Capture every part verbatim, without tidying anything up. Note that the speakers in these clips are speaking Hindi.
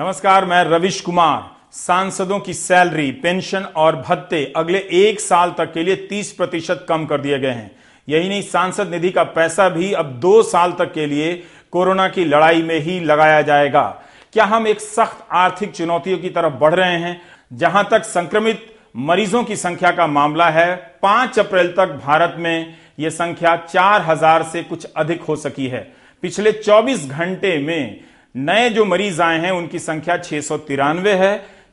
नमस्कार, मैं रविश कुमार। सांसदों की सैलरी, पेंशन और भत्ते अगले एक साल तक के लिए तीस प्रतिशत कम कर दिए गए हैं। यही नहीं, सांसद निधि का पैसा भी अब दो साल तक के लिए कोरोना की लड़ाई में ही लगाया जाएगा। क्या हम एक सख्त आर्थिक चुनौतियों की तरफ बढ़ रहे हैं? जहां तक संक्रमित मरीजों की संख्या का मामला है, पांच अप्रैल तक भारत में यह संख्या चार हजार से कुछ अधिक हो सकी है। पिछले चौबीस घंटे में नए जो मरीज आए हैं उनकी संख्या छह सौ तिरानवे है।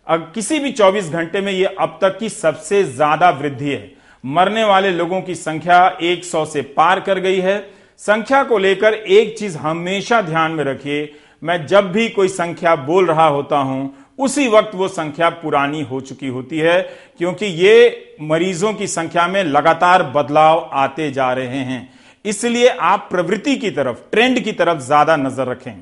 अब किसी भी चौबीस घंटे में यह अब तक की सबसे ज्यादा वृद्धि है। मरने वाले लोगों की संख्या सौ से पार कर गई है। संख्या को लेकर एक चीज हमेशा ध्यान में रखिए, मैं जब भी कोई संख्या बोल रहा होता हूं उसी वक्त वो संख्या पुरानी हो चुकी होती है, क्योंकि ये मरीजों की संख्या में लगातार बदलाव आते जा रहे हैं। इसलिए आप प्रवृत्ति की तरफ, ट्रेंड की तरफ ज्यादा नजर रखें।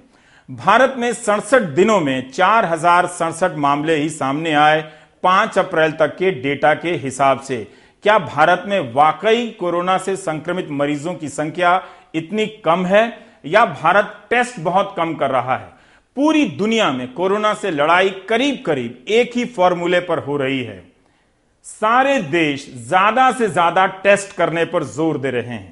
भारत में सड़सठ दिनों में चार हजार सड़सठ मामले ही सामने आए पांच अप्रैल तक के डेटा के हिसाब से। क्या भारत में वाकई कोरोना से संक्रमित मरीजों की संख्या इतनी कम है या भारत टेस्ट बहुत कम कर रहा है? पूरी दुनिया में कोरोना से लड़ाई करीब करीब एक ही फॉर्मूले पर हो रही है। सारे देश ज्यादा से ज्यादा टेस्ट करने पर जोर दे रहे हैं।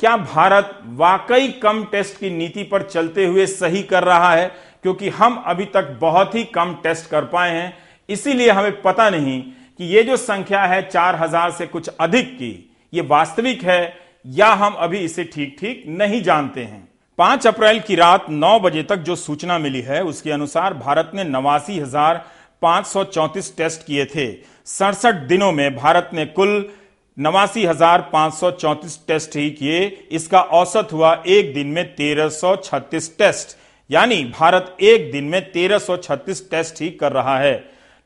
क्या भारत वाकई कम टेस्ट की नीति पर चलते हुए सही कर रहा है? क्योंकि हम अभी तक बहुत ही कम टेस्ट कर पाए हैं, इसीलिए हमें पता नहीं कि ये जो संख्या है चार हजार से कुछ अधिक की, ये वास्तविक है या हम अभी इसे ठीक ठीक नहीं जानते हैं। पांच अप्रैल की रात नौ बजे तक जो सूचना मिली है उसके अनुसार भारत ने नवासी हजार पांच सौ चौंतीस टेस्ट किए थे। सड़सठ दिनों में भारत ने कुल नवासी हजार पांच सौ चौंतीस टेस्ट ही किए। इसका औसत हुआ एक दिन में तेरह सौ छत्तीस टेस्ट, यानी भारत एक दिन में तेरह सौ छत्तीस टेस्ट ही कर रहा है।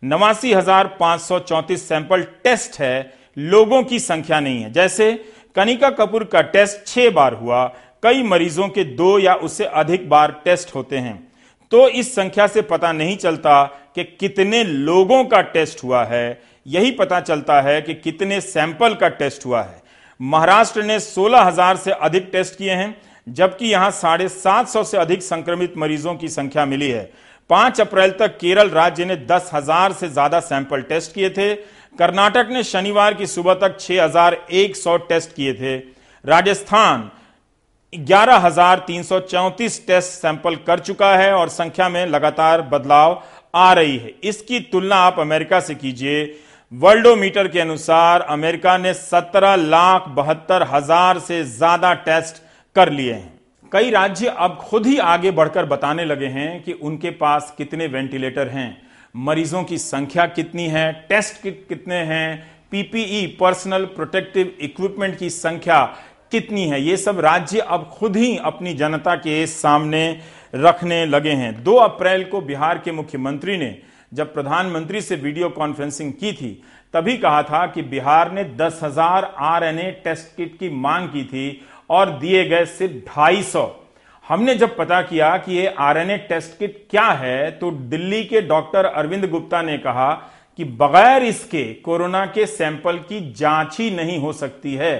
नवासी हजार पांच सौ चौंतीस सैंपल टेस्ट है, लोगों की संख्या नहीं है। जैसे कनिका कपूर का टेस्ट छह बार हुआ, कई मरीजों के दो या उससे अधिक बार टेस्ट होते हैं, तो इस संख्या से पता नहीं चलता कि कितने लोगों का टेस्ट हुआ है। यही पता चलता है कि कितने सैंपल का टेस्ट हुआ है। महाराष्ट्र ने सोलह हजार से अधिक टेस्ट किए हैं, जबकि यहां साढ़े सात सौ से अधिक संक्रमित मरीजों की संख्या मिली है। पांच अप्रैल तक केरल राज्य ने दस हजार से ज्यादा सैंपल टेस्ट किए थे। कर्नाटक ने शनिवार की सुबह तक छह हजार एक सौ टेस्ट किए थे। राजस्थान ग्यारह हजार तीन सौ चौंतीस टेस्ट सैंपल कर चुका है और संख्या में लगातार बदलाव आ रही है। इसकी तुलना आप अमेरिका से कीजिए। वर्ल्डोमीटर के अनुसार अमेरिका ने सत्रह लाख बहत्तर हजार से ज्यादा टेस्ट कर लिए हैं। कई राज्य अब खुद ही आगे बढ़कर बताने लगे हैं कि उनके पास कितने वेंटिलेटर हैं, मरीजों की संख्या कितनी है, टेस्ट किट कितने हैं, पीपीई पर्सनल प्रोटेक्टिव इक्विपमेंट की संख्या कितनी है। ये सब राज्य अब खुद ही अपनी जनता के सामने रखने लगे हैं। दो अप्रैल को बिहार के मुख्यमंत्री ने जब प्रधानमंत्री से वीडियो कॉन्फ्रेंसिंग की थी तभी कहा था कि बिहार ने दस हजार आरएनए टेस्ट किट की मांग की थी और दिए गए सिर्फ ढाई सौ। हमने जब पता किया कि ये आरएनए टेस्ट किट क्या है तो दिल्ली के डॉक्टर अरविंद गुप्ता ने कहा कि बगैर इसके कोरोना के सैंपल की जांच ही नहीं हो सकती है।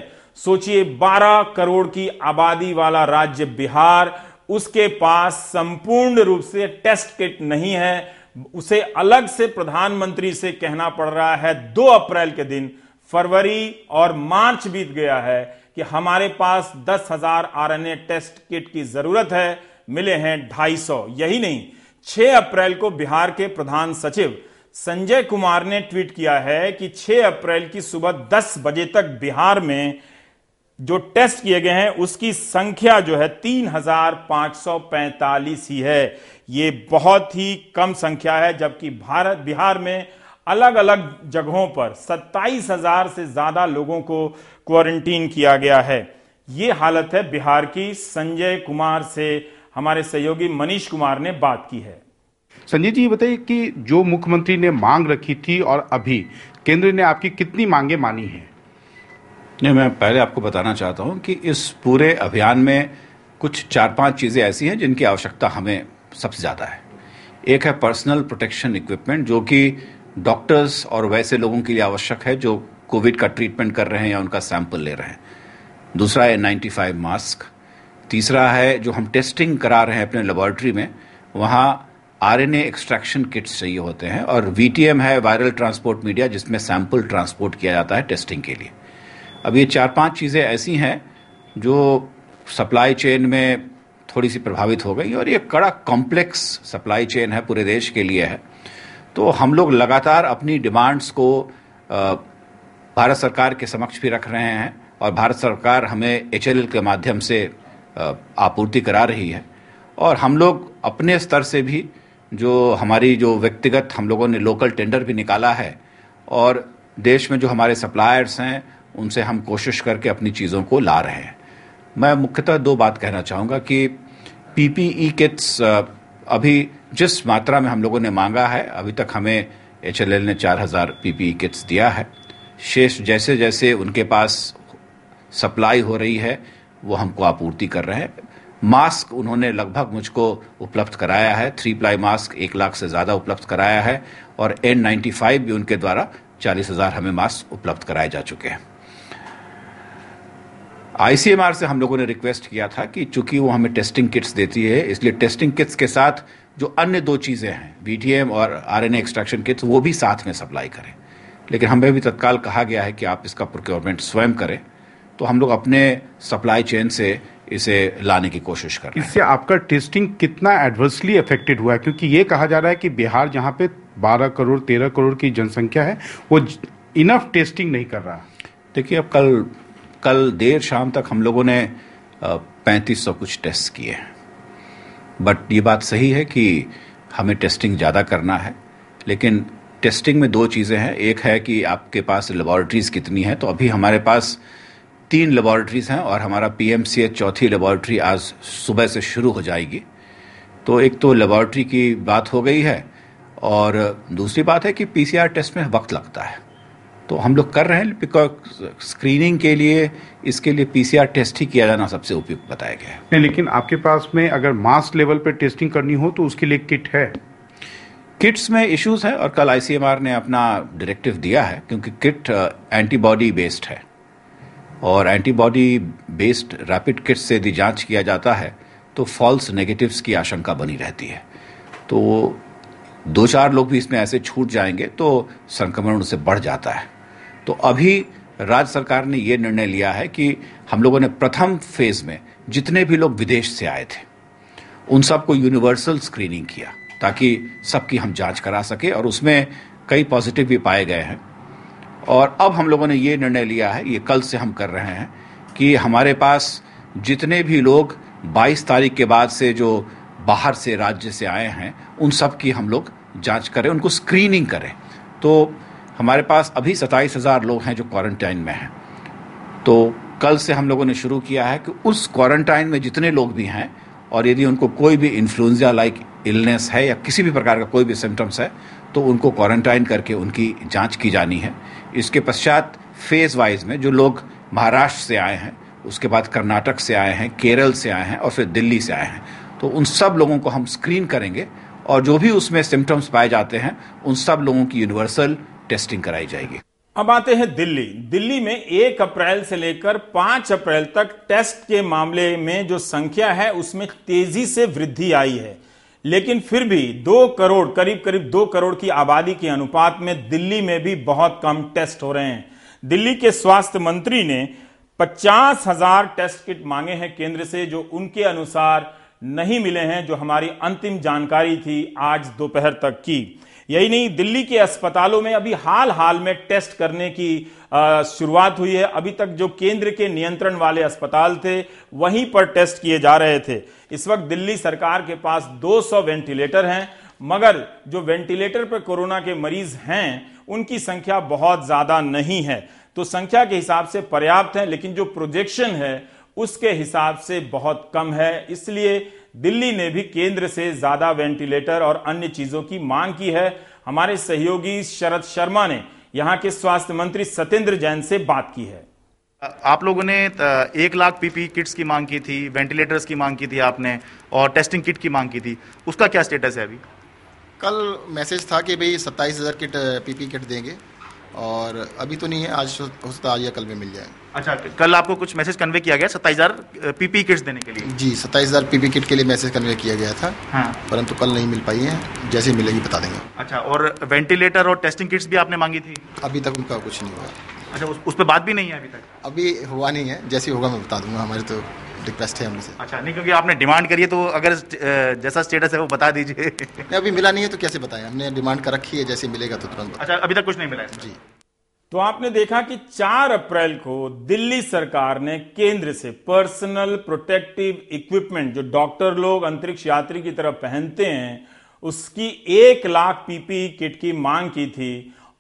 सोचिए, बारह करोड़ की आबादी वाला राज्य बिहार, उसके पास संपूर्ण रूप से टेस्ट किट नहीं है। उसे अलग से प्रधानमंत्री से कहना पड़ रहा है। दो अप्रैल के दिन फरवरी और मार्च बीत गया है कि हमारे पास दस हजार आरएनए टेस्ट किट की जरूरत है, मिले हैं ढाई सौ। यही नहीं, छह अप्रैल को बिहार के प्रधान सचिव संजय कुमार ने ट्वीट किया है कि छह अप्रैल की सुबह दस बजे तक बिहार में जो टेस्ट किए गए हैं उसकी संख्या जो है तीन हजार पांच सौ पैंतालीस ही है। ये बहुत ही कम संख्या है, जबकि भारत बिहार में अलग अलग जगहों पर सत्ताईस हजार से ज्यादा लोगों को क्वारंटीन किया गया है। ये हालत है बिहार की। संजय कुमार से हमारे सहयोगी मनीष कुमार ने बात की है। संजय जी, बताइए कि जो मुख्यमंत्री ने मांग रखी थी और अभी केंद्र ने आपकी कितनी मांगे मानी है? नहीं, मैं पहले आपको बताना चाहता हूं कि इस पूरे अभियान में कुछ चार पांच चीज़ें ऐसी हैं जिनकी आवश्यकता हमें सबसे ज़्यादा है। एक है पर्सनल प्रोटेक्शन इक्विपमेंट, जो कि डॉक्टर्स और वैसे लोगों के लिए आवश्यक है जो कोविड का ट्रीटमेंट कर रहे हैं या उनका सैंपल ले रहे हैं। दूसरा है पचानवे मास्क। तीसरा है जो हम टेस्टिंग करा रहे हैं अपने लेबॉरेटरी में, वहाँ आरएनए एक्सट्रैक्शन किट्स चाहिए होते हैं, और वीटीएम है वायरल ट्रांसपोर्ट मीडिया जिसमें सैंपल ट्रांसपोर्ट किया जाता है टेस्टिंग के लिए। अब ये चार पांच चीज़ें ऐसी हैं जो सप्लाई चेन में थोड़ी सी प्रभावित हो गई, और ये कड़ा कॉम्प्लेक्स सप्लाई चेन है पूरे देश के लिए है। तो हम लोग लगातार अपनी डिमांड्स को भारत सरकार के समक्ष भी रख रहे हैं, और भारत सरकार हमें एचएलएल के माध्यम से आपूर्ति करा रही है, और हम लोग अपने स्तर से भी जो हमारी जो व्यक्तिगत हम लोगों ने लोकल टेंडर भी निकाला है, और देश में जो हमारे सप्लायर्स हैं उनसे हम कोशिश करके अपनी चीज़ों को ला रहे हैं। मैं मुख्यतः दो बात कहना चाहूँगा कि पीपीई किट्स अभी जिस मात्रा में हम लोगों ने मांगा है, अभी तक हमें एचएलएल ने चार हज़ार पीपीई किट्स दिया है। शेष जैसे जैसे उनके पास सप्लाई हो रही है वो हमको आपूर्ति कर रहे हैं। मास्क उन्होंने लगभग मुझको उपलब्ध कराया है, थ्री प्लाई मास्क एक लाख से ज़्यादा उपलब्ध कराया है, और एन नाइन्टी फाइव भी उनके द्वारा चालीस हज़ार हमें मास्क उपलब्ध कराए जा चुके हैं। आईसीएमआर से हम लोगों ने रिक्वेस्ट किया था कि चूंकि वो हमें टेस्टिंग किट्स देती है, इसलिए टेस्टिंग किट्स के साथ जो अन्य दो चीज़ें हैं वीटीएम और आरएनए एक्सट्रैक्शन किट्स वो भी साथ में सप्लाई करें, लेकिन हमें भी तत्काल कहा गया है कि आप इसका प्रोक्योरमेंट स्वयं करें। तो हम लोग अपने सप्लाई चेन से इसे लाने की कोशिश कर रहे हैं। इससे आपका टेस्टिंग कितना एडवर्सली अफेक्टेड हुआ है, क्योंकि ये कहा जा रहा है कि बिहार जहाँ पे बारह करोड़ तेरह करोड़ की जनसंख्या है वो इनफ टेस्टिंग नहीं कर रहा। देखिए, अब कल कल देर शाम तक हम लोगों ने पैंतीस सौ कुछ टेस्ट किए हैं, बट ये बात सही है कि हमें टेस्टिंग ज़्यादा करना है, लेकिन टेस्टिंग में दो चीज़ें हैं। एक है कि आपके पास लेबॉरेटरीज़ कितनी हैं, तो अभी हमारे पास तीन लेबॉरेटरीज़ हैं और हमारा पीएमसीएच चौथी लेबॉरेटरी आज सुबह से शुरू हो जाएगी। तो एक तो लेबॉरेटरी की बात हो गई है, और दूसरी बात है कि पीसीआर टेस्ट में वक्त लगता है, तो हम लोग कर रहे हैं, बिकॉज स्क्रीनिंग के लिए इसके लिए पीसीआर टेस्ट ही किया जाना सबसे उपयुक्त बताया गया है। नहीं, लेकिन आपके पास में अगर मास लेवल पर टेस्टिंग करनी हो तो उसके लिए किट है। किट्स में इश्यूज हैं, और कल आईसीएमआर ने अपना डायरेक्टिव दिया है, क्योंकि किट एंटीबॉडी बेस्ड है, और एंटीबॉडी बेस्ड रैपिड किट से यदि जाँच किया जाता है तो फॉल्स नेगेटिव्स की आशंका बनी रहती है। तो दो चार लोग भी इसमें ऐसे छूट जाएंगे तो संक्रमण उनसे बढ़ जाता है। तो अभी राज्य सरकार ने ये निर्णय लिया है कि हम लोगों ने प्रथम फेज में जितने भी लोग विदेश से आए थे उन सबको यूनिवर्सल स्क्रीनिंग किया, ताकि सबकी हम जांच करा सके, और उसमें कई पॉजिटिव भी पाए गए हैं। और अब हम लोगों ने ये निर्णय लिया है, ये कल से हम कर रहे हैं, कि हमारे पास जितने भी लोग बाईस तारीख के बाद से जो बाहर से राज्य से आए हैं उन सब की हम लोग जांच करें, उनको स्क्रीनिंग करें। तो हमारे पास अभी सत्ताईस हज़ार लोग हैं जो क्वारंटाइन में हैं, तो कल से हम लोगों ने शुरू किया है कि उस क्वारंटाइन में जितने लोग भी हैं, और यदि उनको कोई भी इन्फ्लुएंजा लाइक इलनेस है या किसी भी प्रकार का कोई भी सिम्टम्स है तो उनको क्वारंटाइन करके उनकी जाँच की जानी है। इसके पश्चात फेज़ वाइज में जो लोग महाराष्ट्र से आए हैं, उसके बाद कर्नाटक से आए हैं, केरल से आए हैं और फिर दिल्ली से आए हैं, तो उन सब लोगों को हम स्क्रीन करेंगे, और जो भी उसमें सिम्टम्स पाए जाते हैं उन सब लोगों की यूनिवर्सल टेस्टिंग कराई जाएगी। अब आते हैं दिल्ली। दिल्ली में एक अप्रैल से लेकर पांच अप्रैल तक टेस्ट के मामले में जो संख्या है उसमें तेजी से वृद्धि आई है, लेकिन फिर भी दो करोड़ करीब करीब दो करोड़ की आबादी के अनुपात में दिल्ली में भी बहुत कम टेस्ट हो रहे हैं। दिल्ली के स्वास्थ्य मंत्री ने पचास हजार टेस्ट किट मांगे हैं केंद्र से, जो उनके अनुसार नहीं मिले हैं, जो हमारी अंतिम जानकारी थी आज दोपहर तक की। यही नहीं, दिल्ली के अस्पतालों में अभी हाल हाल में टेस्ट करने की शुरुआत हुई है। अभी तक जो केंद्र के नियंत्रण वाले अस्पताल थे वहीं पर टेस्ट किए जा रहे थे। इस वक्त दिल्ली सरकार के पास दो सौ वेंटिलेटर हैं, मगर जो वेंटिलेटर पर कोरोना के मरीज हैं उनकी संख्या बहुत ज्यादा नहीं है, तो संख्या के हिसाब से पर्याप्त है, लेकिन जो प्रोजेक्शन है उसके हिसाब से बहुत कम है। इसलिए दिल्ली ने भी केंद्र से ज्यादा वेंटिलेटर और अन्य चीजों की मांग की है। हमारे सहयोगी शरद शर्मा ने यहां के स्वास्थ्य मंत्री सत्येंद्र जैन से बात की है। आप लोगों ने एक लाख पीपी किट्स की मांग की थी, वेंटिलेटर्स की मांग की थी आपने, और टेस्टिंग किट की मांग की थी, उसका क्या स्टेटस है अभी? कल मैसेज था कि भाई सत्ताईस हज़ार किट पीपी किट देंगे, और अभी तो नहीं है, आज हो सकता आज या कल में मिल जाए। अच्छा, कल आपको कुछ मैसेज कन्वे किया गया सत्ताईस हज़ार पीपी किट्स देने के लिए? जी, सत्ताईस हज़ार पीपी किट के लिए मैसेज कन्वे किया गया था। हाँ। परंतु कल नहीं मिल पाई है, जैसे मिलेगी बता देंगे। अच्छा, और वेंटिलेटर और टेस्टिंग किट्स भी आपने मांगी थी? अभी तक उनका कुछ नहीं हुआ। अच्छा, उस, उस पर बात भी नहीं है अभी तक? अभी हुआ नहीं है, जैसे होगा मैं बता दूंगा, हमारे तो रिक्वेस्ट है हमसे। अच्छा, नहीं क्योंकि आपने डिमांड करी है तो अगर जैसा स्टेटस है वो बता दीजिए। नहीं, अभी मिला नहीं है तो कैसे बताएं, हमने डिमांड कर रखी है, जैसे मिलेगा तो तुरंत। अच्छा, अभी तक कुछ नहीं मिला है। जी, तो आपने देखा कि चार अप्रैल को दिल्ली सरकार ने केंद्र से पर्सनल प्रोटेक्टिव इक्विपमेंट जो डॉक्टर लोग अंतरिक्ष यात्री की तरह पहनते हैं उसकी एक लाख पीपीई किट की मांग की थी।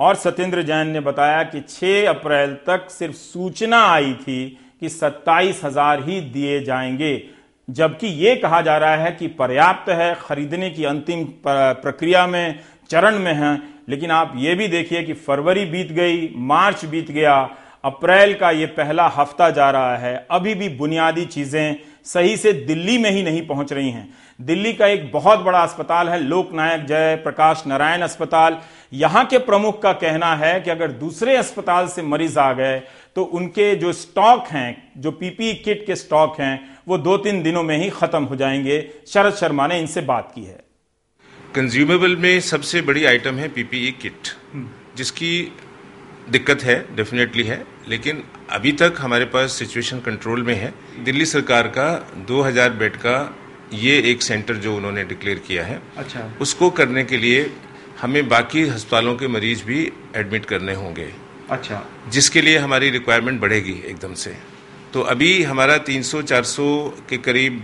और सत्येंद्र जैन ने बताया कि छह अप्रैल तक सिर्फ सूचना आई थी कि सत्ताईस हजार ही दिए जाएंगे, जबकि यह कहा जा रहा है कि पर्याप्त है, खरीदने की अंतिम प्रक्रिया में चरण में है। लेकिन आप यह भी देखिए कि फरवरी बीत गई, मार्च बीत गया, अप्रैल का यह पहला हफ्ता जा रहा है, अभी भी बुनियादी चीजें सही से दिल्ली में ही नहीं पहुंच रही हैं। दिल्ली का एक बहुत बड़ा अस्पताल है लोकनायक जय प्रकाश नारायण अस्पताल। यहां के प्रमुख का कहना है कि अगर दूसरे अस्पताल से मरीज आ गए तो उनके जो स्टॉक हैं, जो पीपीई किट के स्टॉक हैं, वो दो तीन दिनों में ही खत्म हो जाएंगे। शरद शर्मा ने इनसे बात की है। कंज्यूमेबल में सबसे बड़ी आइटम है पीपीई किट, जिसकी दिक्कत है, डेफिनेटली है, लेकिन अभी तक हमारे पास सिचुएशन कंट्रोल में है। दिल्ली सरकार का दो हज़ार बेड का ये एक सेंटर जो उन्होंने डिक्लेयर किया है, अच्छा, उसको करने के लिए हमें बाकी अस्पतालों के मरीज भी एडमिट करने होंगे, अच्छा, जिसके लिए हमारी रिक्वायरमेंट बढ़ेगी एकदम से। तो अभी हमारा तीन सौ चार सौ के करीब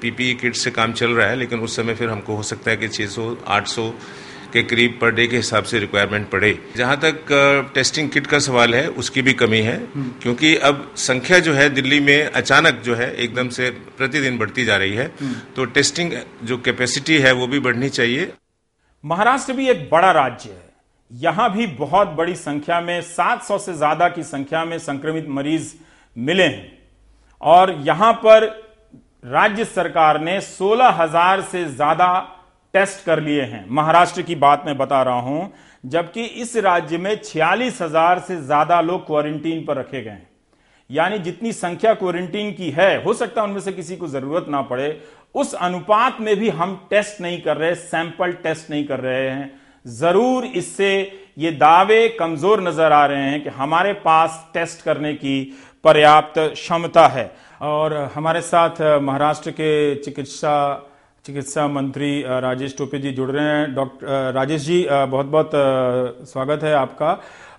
पीपीई किट से काम चल रहा है, लेकिन उस समय फिर हमको हो सकता है कि छह सौ आठ सौ के करीब पर डे के हिसाब से रिक्वायरमेंट पड़े। जहां तक टेस्टिंग किट का सवाल है, उसकी भी कमी है, क्योंकि अब संख्या जो है दिल्ली में अचानक जो है एकदम से प्रतिदिन बढ़ती जा रही है, तो टेस्टिंग जो कैपेसिटी है वो भी बढ़नी चाहिए। महाराष्ट्र भी एक बड़ा राज्य है, यहां भी बहुत बड़ी संख्या में सात सौ से ज्यादा की संख्या में संक्रमित मरीज मिले हैं, और यहां पर राज्य सरकार ने सोलह हजार से ज्यादा टेस्ट कर लिए हैं। महाराष्ट्र की बात मैं बता रहा हूं, जबकि इस राज्य में छियालीस हजार से ज्यादा लोग क्वारंटीन पर रखे गए हैं। यानी जितनी संख्या क्वारंटीन की है, हो सकता है उनमें से किसी को जरूरत ना पड़े, उस अनुपात में भी हम टेस्ट नहीं कर रहे, सैंपल टेस्ट नहीं कर रहे हैं। जरूर इससे ये दावे कमजोर नजर आ रहे हैं कि हमारे पास टेस्ट करने की पर्याप्त क्षमता है। और हमारे साथ महाराष्ट्र के चिकित्सा चिकित्सा मंत्री राजेश टोपे जी जुड़ रहे हैं। डॉक्टर राजेश जी, बहुत बहुत स्वागत है आपका।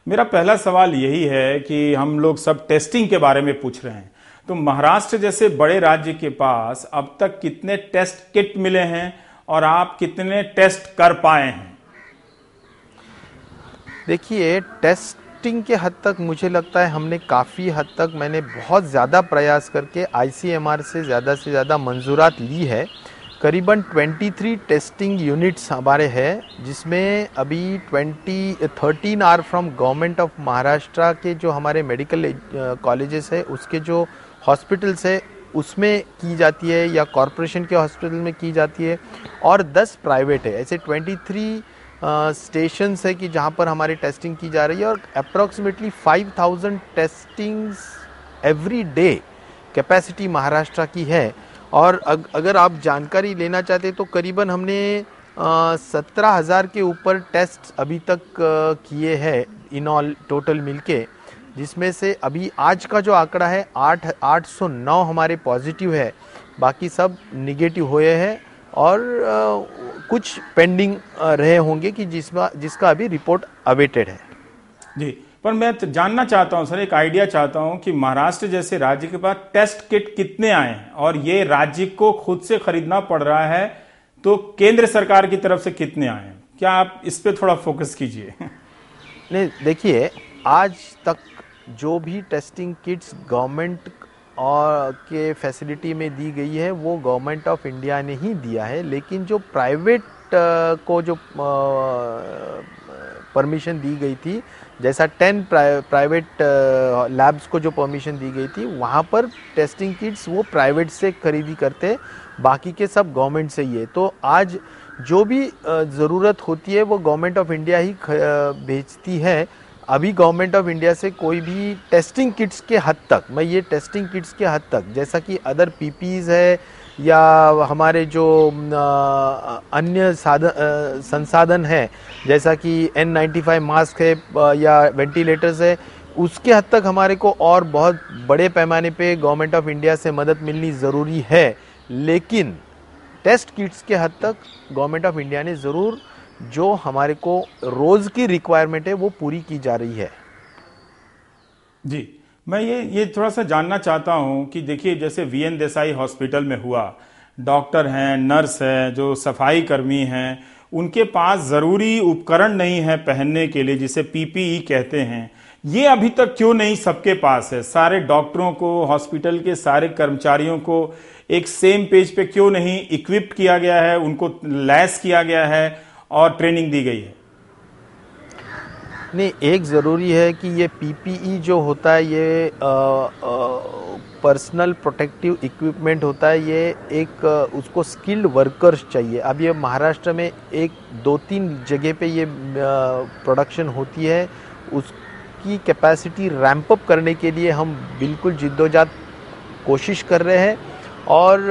मेरा पहला सवाल यही है कि हम लोग सब टेस्टिंग के बारे में पूछ रहे हैं, तो महाराष्ट्र जैसे बड़े राज्य के पास अब तक कितने टेस्ट किट मिले हैं और आप कितने टेस्ट कर पाए हैं? देखिए, टेस्टिंग के हद तक मुझे लगता है हमने काफ़ी हद तक, मैंने बहुत ज़्यादा प्रयास करके आईसीएमआर से ज़्यादा से ज़्यादा मंजूरात ली है। करीबन तेईस टेस्टिंग यूनिट्स हमारे हैं, जिसमें अभी बीस, तेरह are from government of Maharashtra के जो हमारे मेडिकल कॉलेजेस है, उसके जो हॉस्पिटल्स है उसमें की जाती है, या कॉरपोरेशन के हॉस्पिटल में की जाती है, और दस प्राइवेट है। ऐसे तेईस स्टेशंस uh, है कि जहाँ पर हमारी टेस्टिंग की जा रही है, और अप्रॉक्सीमेटली पाँच हज़ार testings every day capacity Maharashtra की है। और अग, अगर आप जानकारी लेना चाहते तो करीबन हमने सत्रह हज़ार के ऊपर टेस्ट अभी तक uh, किए हैं इन ऑल टोटल मिलके, जिसमें से अभी आज का जो आंकड़ा है आठ आठ सौ नौ हमारे पॉजिटिव है, बाकी सब निगेटिव हुए हैं, और आ, कुछ पेंडिंग रहे होंगे कि जिसका जिसका अभी रिपोर्ट अवेटेड है। जी, पर मैं तो जानना चाहता हूं सर, एक आइडिया चाहता हूं कि महाराष्ट्र जैसे राज्य के पास टेस्ट किट कितने आए हैं, और ये राज्य को खुद से खरीदना पड़ रहा है, तो केंद्र सरकार की तरफ से कितने आए हैं, क्या आप इस पे थोड़ा फोकस कीजिए। नहीं, देखिए, आज तक जो भी टेस्टिंग किट्स गवर्नमेंट और के फैसिलिटी में दी गई है वो गवर्नमेंट ऑफ इंडिया ने ही दिया है, लेकिन जो प्राइवेट को जो परमिशन दी गई थी, जैसा टेन प्राइवेट लैब्स को जो परमिशन दी गई थी, वहाँ पर टेस्टिंग किट्स वो प्राइवेट से खरीदी करते, बाकी के सब गवर्नमेंट से ही है। तो आज जो भी ज़रूरत होती है वो गवर्नमेंट ऑफ इंडिया ही भेजती है, अभी गवर्नमेंट ऑफ इंडिया से कोई भी टेस्टिंग किट्स के हद तक, मैं ये टेस्टिंग किट्स के हद तक, जैसा कि अदर पीपीज़ है या हमारे जो अन्य साधन संसाधन है जैसा कि एन नाइन्टी फाइव मास्क है या वेंटिलेटर्स है, उसके हद तक हमारे को और बहुत बड़े पैमाने पे गवर्नमेंट ऑफ इंडिया से मदद मिलनी ज़रूरी है। लेकिन टेस्ट किट्स के हद तक गवर्नमेंट ऑफ इंडिया ने ज़रूर जो हमारे को रोज़ की रिक्वायरमेंट है वो पूरी की जा रही है। जी, मैं ये ये थोड़ा सा जानना चाहता हूँ कि देखिए जैसे वी एन देसाई हॉस्पिटल में हुआ, डॉक्टर हैं, नर्स हैं, जो सफाई कर्मी हैं, उनके पास ज़रूरी उपकरण नहीं है पहनने के लिए जिसे पीपीई कहते हैं। ये अभी तक क्यों नहीं सबके पास है? सारे डॉक्टरों को, हॉस्पिटल के सारे कर्मचारियों को एक सेम पेज पे क्यों नहीं इक्विप्ड किया गया है, उनको लैस किया गया है और ट्रेनिंग दी गई है? नहीं, एक ज़रूरी है कि ये पीपीई जो होता है ये पर्सनल प्रोटेक्टिव इक्विपमेंट होता है, ये एक उसको स्किल्ड वर्कर्स चाहिए। अब ये महाराष्ट्र में एक दो तीन जगह पे ये प्रोडक्शन होती है, उसकी कैपेसिटी रैंप अप करने के लिए हम बिल्कुल जिद्दोजहद कोशिश कर रहे हैं और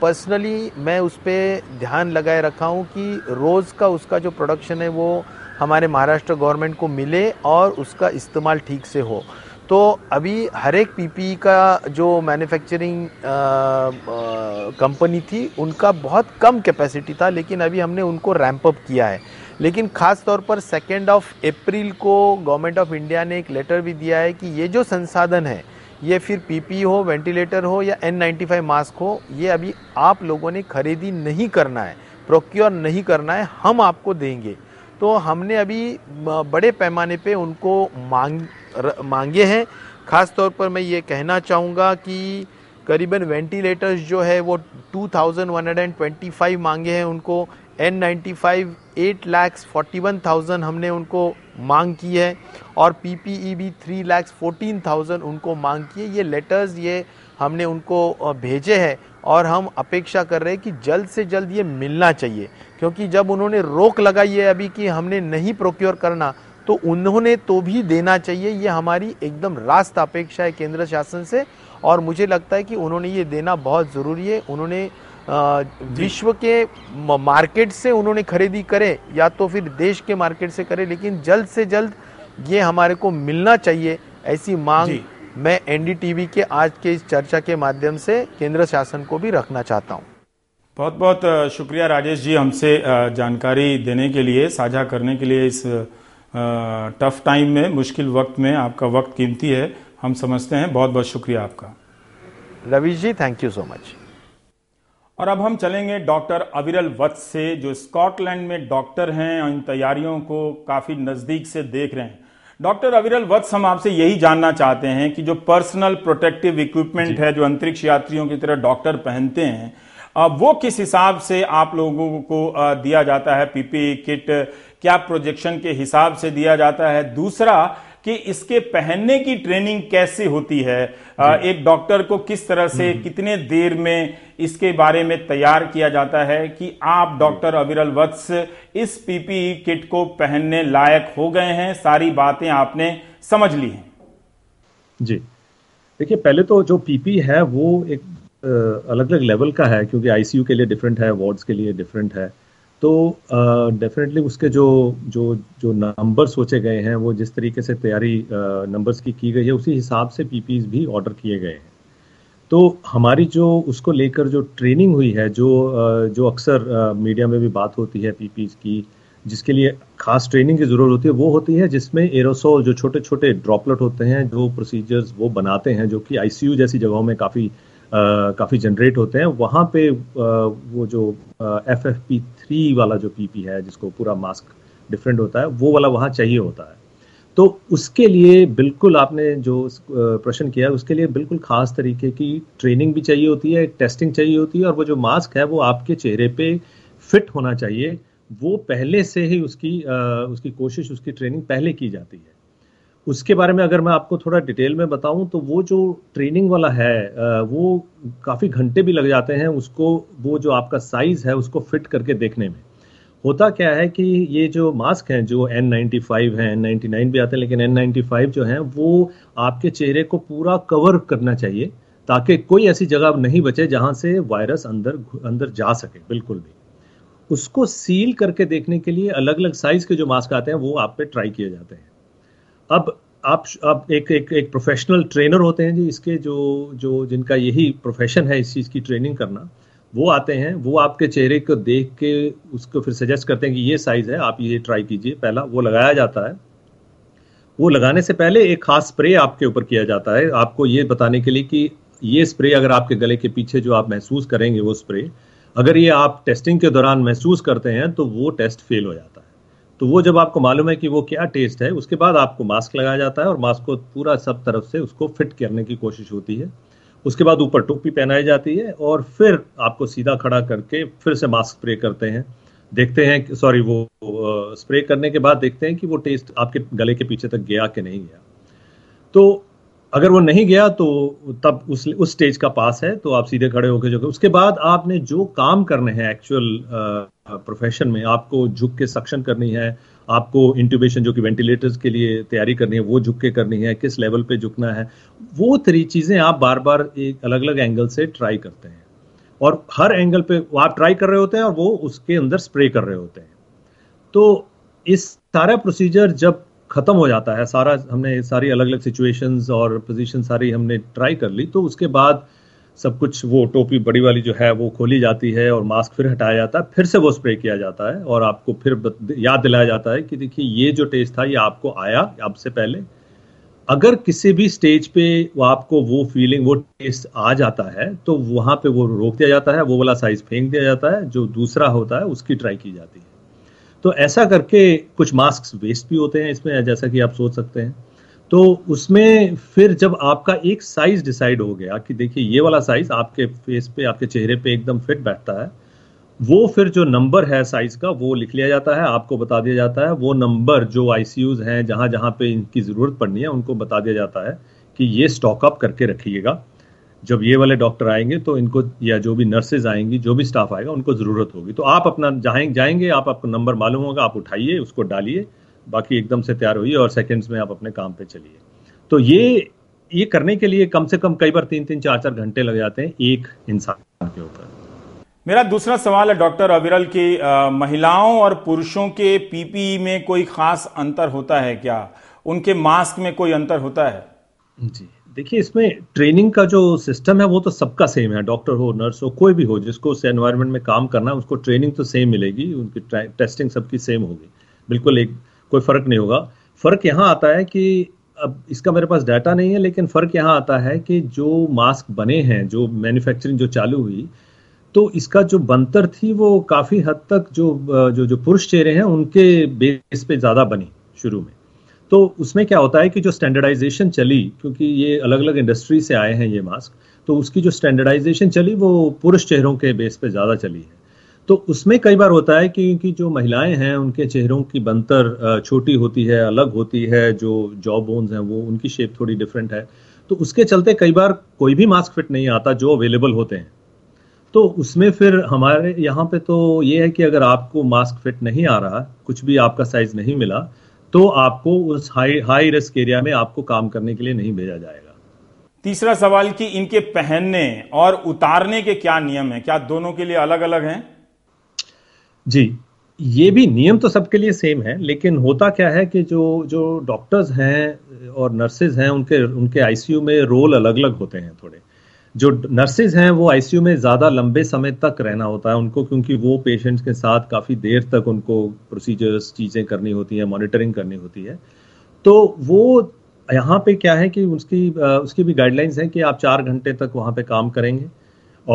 पर्सनली मैं उस पर ध्यान लगाए रखा हूँ कि रोज़ का उसका जो प्रोडक्शन है वो हमारे महाराष्ट्र गवर्नमेंट को मिले और उसका इस्तेमाल ठीक से हो। तो अभी हर एक पीपीई का जो मैन्युफैक्चरिंग कंपनी थी उनका बहुत कम कैपेसिटी था, लेकिन अभी हमने उनको रैंप अप किया है। लेकिन ख़ास तौर पर सेकेंड ऑफ अप्रैल को गवर्नमेंट ऑफ इंडिया ने एक लेटर भी दिया है कि ये जो संसाधन है, ये फिर पीपीई हो, वेंटिलेटर हो या एन नाइन्टी फाइव मास्क हो, ये अभी आप लोगों ने खरीदी नहीं करना है, प्रोक्योर नहीं करना है, हम आपको देंगे। तो हमने अभी बड़े पैमाने पे उनको मांग मांगे हैं। ख़ास तौर पर मैं ये कहना चाहूँगा कि करीबन वेंटिलेटर्स जो है वो two thousand one hundred twenty five मांगे हैं उनको, N ninety five eight lakhs forty one thousand हमने उनको मांग की है और पी पी ई भी थ्री लैक्स फोर्टीन थाउजेंड उनको मांग की है। ये लेटर्स ये हमने उनको भेजे हैं और हम अपेक्षा कर रहे हैं कि जल्द से जल्द ये मिलना चाहिए, क्योंकि जब उन्होंने रोक लगाई है अभी कि हमने नहीं प्रोक्योर करना, तो उन्होंने तो भी देना चाहिए। ये हमारी एकदम रास्त अपेक्षा है केंद्र शासन से और मुझे लगता है कि उन्होंने ये देना बहुत ज़रूरी है। उन्होंने विश्व के मार्केट से उन्होंने खरीदी करे या तो फिर देश के मार्केट से करे, लेकिन जल्द से जल्द ये हमारे को मिलना चाहिए, ऐसी मांग मैं एनडीटीवी के आज के इस चर्चा के माध्यम से केंद्र शासन को भी रखना चाहता हूँ। बहुत बहुत शुक्रिया राजेश जी, हमसे जानकारी देने के लिए, साझा करने के लिए। इस टफ टाइम में, मुश्किल वक्त में आपका वक्त कीमती है, हम समझते हैं। बहुत बहुत शुक्रिया आपका Ravish ji, thank you so much. और अब हम चलेंगे डॉक्टर अविरल वत्स से, जो स्कॉटलैंड में डॉक्टर हैं और इन तैयारियों को काफ़ी नज़दीक से देख रहे हैं। डॉक्टर अविरल वत्स, हम आपसे यही जानना चाहते हैं कि जो पर्सनल प्रोटेक्टिव इक्विपमेंट है जो अंतरिक्ष यात्रियों की तरह डॉक्टर पहनते हैं, वो किस हिसाब से आप लोगों को दिया जाता है? पीपीई किट क्या प्रोजेक्शन के हिसाब से दिया जाता है? दूसरा कि इसके पहनने की ट्रेनिंग कैसे होती है? एक डॉक्टर को किस तरह से, कितने देर में इसके बारे में तैयार किया जाता है कि आप डॉक्टर अविरल वत्स इस पीपीई किट को पहनने लायक हो गए हैं? सारी बातें आपने समझ ली हैं। जी, देखिए पहले तो जो पीपीई है वो एक अलग अलग लेवल का है, क्योंकि आईसीयू के लिए डिफरेंट है, वार्ड्स के लिए डिफरेंट है। तो डेफिनेटली uh, उसके जो जो जो नंबर सोचे गए हैं, वो जिस तरीके से तैयारी नंबर्स uh, की की गई है, उसी हिसाब से पीपीज भी ऑर्डर किए गए हैं। तो हमारी जो उसको लेकर जो ट्रेनिंग हुई है, जो uh, जो अक्सर uh, मीडिया में भी बात होती है पीपीज की, जिसके लिए खास ट्रेनिंग की ज़रूरत होती है, वो होती है जिसमें एरोसोल, जो छोटे छोटे ड्रॉपलेट होते हैं, जो प्रोसीजर्स वो बनाते हैं, जो कि आईसीयू जैसी जगहों में काफ़ी Uh, काफ़ी जनरेट होते हैं। वहाँ पे uh, वो जो एफ एफ पी थ्री वाला जो पी पी है, जिसको पूरा मास्क डिफरेंट होता है, वो वाला वहाँ चाहिए होता है। तो उसके लिए बिल्कुल आपने जो प्रश्न किया, उसके लिए बिल्कुल ख़ास तरीके की ट्रेनिंग भी चाहिए होती है, टेस्टिंग चाहिए होती है, और वो जो मास्क है वो आपके चेहरे पे फिट होना चाहिए। वो पहले से ही उसकी uh, उसकी कोशिश, उसकी ट्रेनिंग पहले की जाती है। उसके बारे में अगर मैं आपको थोड़ा डिटेल में बताऊं, तो वो जो ट्रेनिंग वाला है वो काफ़ी घंटे भी लग जाते हैं उसको, वो जो आपका साइज़ है उसको फिट करके देखने में। होता क्या है कि ये जो मास्क हैं जो एन नाइन्टी फाइव हैं, एन नाइन्टी नाइन भी आते हैं, लेकिन एन नाइन्टी फाइव जो हैं वो आपके चेहरे को पूरा कवर करना चाहिए ताकि कोई ऐसी जगह नहीं बचे जहां से वायरस अंदर अंदर जा सके बिल्कुल भी। उसको सील करके देखने के लिए अलग अलग साइज के जो मास्क आते हैं वो आप पे ट्राई किए जाते हैं। अब आप आप एक एक एक प्रोफेशनल ट्रेनर होते हैं जी, इसके जो जो जिनका यही प्रोफेशन है इस चीज़ की ट्रेनिंग करना, वो आते हैं, वो आपके चेहरे को देख के उसको फिर सजेस्ट करते हैं कि ये साइज़ है, आप ये ट्राई कीजिए। पहला वो लगाया जाता है, वो लगाने से पहले एक खास स्प्रे आपके ऊपर किया जाता है आपको ये बताने के लिए कि ये स्प्रे अगर आपके गले के पीछे जो आप महसूस करेंगे वो स्प्रे अगर ये आप टेस्टिंग के दौरान महसूस करते हैं तो वो टेस्ट फेल हो जाता है। तो वो जब आपको मालूम है कि वो क्या टेस्ट है उसके बाद आपको मास्क लगाया जाता है और मास्क को पूरा सब तरफ से उसको फिट करने की कोशिश होती है। उसके बाद ऊपर टोपी पहनाई जाती है और फिर आपको सीधा खड़ा करके फिर से मास्क स्प्रे करते हैं, देखते हैं सॉरी वो स्प्रे करने के बाद देखते हैं कि वो टेस्ट आपके गले के पीछे तक गया कि नहीं गया। तो अगर वो नहीं गया तो तब उस उस स्टेज का पास है, तो आप सीधे खड़े होकर जो उसके बाद आपने जो काम करने हैं एक्चुअल प्रोफेशन में, आपको झुक के सक्शन करनी है, आपको इंट्यूबेशन जो कि वेंटिलेटर्स के लिए तैयारी करनी है वो झुक के करनी है, किस लेवल पे झुकना है, वो तरी चीज़ें आप बार बार एक अलग अलग एंगल से ट्राई करते हैं और हर एंगल पे आप ट्राई कर रहे होते हैं और वो उसके अंदर स्प्रे कर रहे होते हैं। तो इस सारा प्रोसीजर जब खत्म हो जाता है, सारा हमने सारी अलग अलग सिचुएशंस और पोजीशन सारी हमने ट्राई कर ली, तो उसके बाद सब कुछ वो टोपी बड़ी वाली जो है वो खोली जाती है और मास्क फिर हटाया जाता है, फिर से वो स्प्रे किया जाता है और आपको फिर याद दिलाया जाता है कि देखिए ये जो टेस्ट था ये आपको आया आपसे पहले। अगर किसी भी स्टेज पे वो आपको वो फीलिंग वो टेस्ट आ जाता है तो वहाँ पे वो रोक दिया जाता है, वो वाला साइज फेंक दिया जाता है, जो दूसरा होता है उसकी ट्राई की जाती है। तो ऐसा करके कुछ मास्क वेस्ट भी होते हैं इसमें, जैसा कि आप सोच सकते हैं। तो उसमें फिर जब आपका एक साइज डिसाइड हो गया कि देखिए ये वाला साइज आपके फेस पे आपके चेहरे पे एकदम फिट बैठता है, वो फिर जो नंबर है साइज का वो लिख लिया जाता है, आपको बता दिया जाता है। वो नंबर जो आईसीयूज हैं जहाँ जहाँ पे इनकी ज़रूरत पड़नी है उनको बता दिया जाता है कि ये स्टॉकअप करके रखिएगा, जब ये वाले डॉक्टर आएंगे तो इनको या जो भी नर्सेज आएंगी जो भी स्टाफ आएगा उनको ज़रूरत होगी। तो आप अपना जाएंगे, आप आपको नंबर मालूम होगा, आप उठाइए उसको डालिए, बाकी एकदम से तैयार होइए और सेकंड्स में आप अपने काम पे चलिए। तो ये ये करने के लिए कम से कम कई बार तीन तीन चार चार घंटे लग जाते हैं एक इंसान के ऊपर। मेरा दूसरा सवाल है डॉक्टर अविरल की, महिलाओं और पुरुषों के पीपीई में कोई खास अंतर होता है क्या, उनके मास्क में कोई अंतर होता है? जी देखिए, इसमें ट्रेनिंग का जो सिस्टम है वो तो सबका सेम है, डॉक्टर हो नर्स हो कोई भी हो जिसको उस एनवायरनमेंट में काम करना है उसको ट्रेनिंग तो सेम मिलेगी, उनकी टेस्टिंग सबकी सेम होगी, बिल्कुल एक कोई फ़र्क नहीं होगा। फ़र्क यहाँ आता है कि अब इसका मेरे पास डाटा नहीं है, लेकिन फ़र्क यहाँ आता है कि जो मास्क बने हैं जो मैन्युफैक्चरिंग जो चालू हुई तो इसका जो बनतर थी वो काफ़ी हद तक जो जो जो पुरुष चेहरे हैं उनके बेस पे ज़्यादा बनी शुरू में। तो उसमें क्या होता है कि जो स्टैंडर्डाइजेशन चली, क्योंकि ये अलग अलग इंडस्ट्री से आए हैं ये मास्क, तो उसकी जो स्टैंडर्डाइजेशन चली वो पुरुष चेहरों के बेस पे ज़्यादा चली है। तो उसमें कई बार होता है कि क्योंकि जो महिलाएं हैं उनके चेहरों की बनतर छोटी होती है, अलग होती है, जो जॉ बोन्स हैं वो उनकी शेप थोड़ी डिफरेंट है, तो उसके चलते कई बार कोई भी मास्क फिट नहीं आता जो अवेलेबल होते हैं। तो उसमें फिर हमारे यहाँ पे तो ये है कि अगर आपको मास्क फिट नहीं आ रहा, कुछ भी आपका साइज नहीं मिला, तो आपको उस हाई हाई रिस्क एरिया में आपको काम करने के लिए नहीं भेजा जाएगा। तीसरा सवाल कि इनके पहनने और उतारने के क्या नियम है, क्या दोनों के लिए अलग अलग हैं? जी, ये भी नियम तो सबके लिए सेम है, लेकिन होता क्या है कि जो जो डॉक्टर्स हैं और नर्सेज हैं उनके उनके आईसीयू में रोल अलग अलग होते हैं थोड़े। जो नर्सेज हैं वो आईसीयू में ज़्यादा लंबे समय तक रहना होता है उनको, क्योंकि वो पेशेंट्स के साथ काफ़ी देर तक उनको प्रोसीजर्स चीज़ें करनी होती हैं, मॉनिटरिंग करनी होती है। तो वो यहाँ पे क्या है कि उसकी उसकी भी गाइडलाइंस हैं कि आप चार घंटे तक वहाँ पे काम करेंगे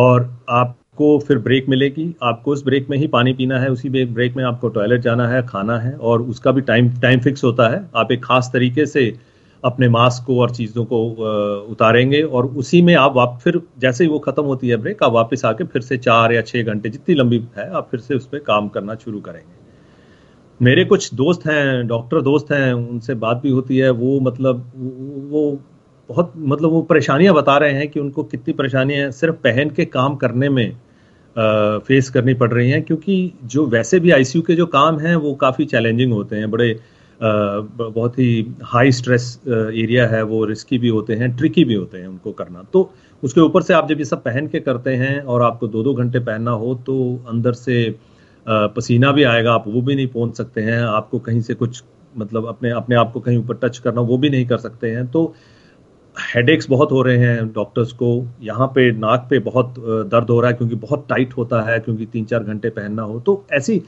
और आपको फिर ब्रेक मिलेगी, आपको उस ब्रेक में ही पानी पीना है, उसी ब्रेक में आपको टॉयलेट जाना है, खाना है, और उसका भी टाइम टाइम फिक्स होता है। आप एक ख़ास तरीके से अपने मास्क को और चीज़ों को उतारेंगे और उसी में आप वाप फिर जैसे ही वो ख़त्म होती है ब्रेक, आप वापस आके फिर से चार या छः घंटे जितनी लंबी है आप फिर से उस पर काम करना शुरू करेंगे। मेरे कुछ दोस्त हैं, डॉक्टर दोस्त हैं, उनसे बात भी होती है, वो मतलब वो बहुत मतलब वो परेशानियां बता रहे हैं कि उनको कितनी परेशानियां सिर्फ पहन के काम करने में फेस करनी पड़ रही हैं, क्योंकि जो वैसे भी आईसीयू के जो काम हैं वो काफ़ी चैलेंजिंग होते हैं, बड़े बहुत ही हाई स्ट्रेस एरिया है, वो रिस्की भी होते हैं, ट्रिकी भी होते हैं उनको करना। तो उसके ऊपर से आप जब ये सब पहन के करते हैं और आपको दो दो घंटे पहनना हो तो अंदर से पसीना भी आएगा, आप वो भी नहीं पहुंच सकते हैं, आपको कहीं से कुछ मतलब अपने अपने आप को कहीं ऊपर टच करना वो भी नहीं कर सकते हैं। तो हेडेक्स बहुत हो रहे हैं डॉक्टर्स को, यहाँ पे नाक पे बहुत दर्द हो रहा है क्योंकि बहुत टाइट होता है, क्योंकि तीन चार घंटे पहनना हो। तो ऐसी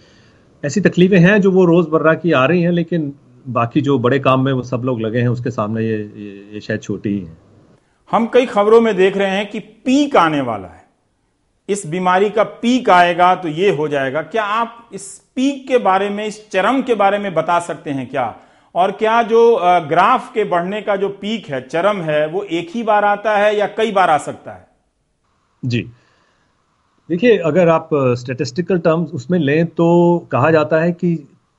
ऐसी तकलीफें हैं जो वो रोज़मर्रा की आ रही हैं, लेकिन बाकी जो बड़े काम में वो सब लोग लगे हैं उसके सामने ये ये शायद छोटी ही है। हम कई खबरों में देख रहे हैं कि पीक आने वाला है, इस बीमारी का पीक आएगा तो ये हो जाएगा। क्या आप इस पीक के बारे में, इस चरम के बारे में बता सकते हैं क्या? और क्या जो ग्राफ के बढ़ने का जो पीक है, चरम है, वो एक ही बार आता है या कई बार आ सकता है? जी देखिए, अगर आप स्टैटिस्टिकल टर्म्स उसमें लें तो कहा जाता है कि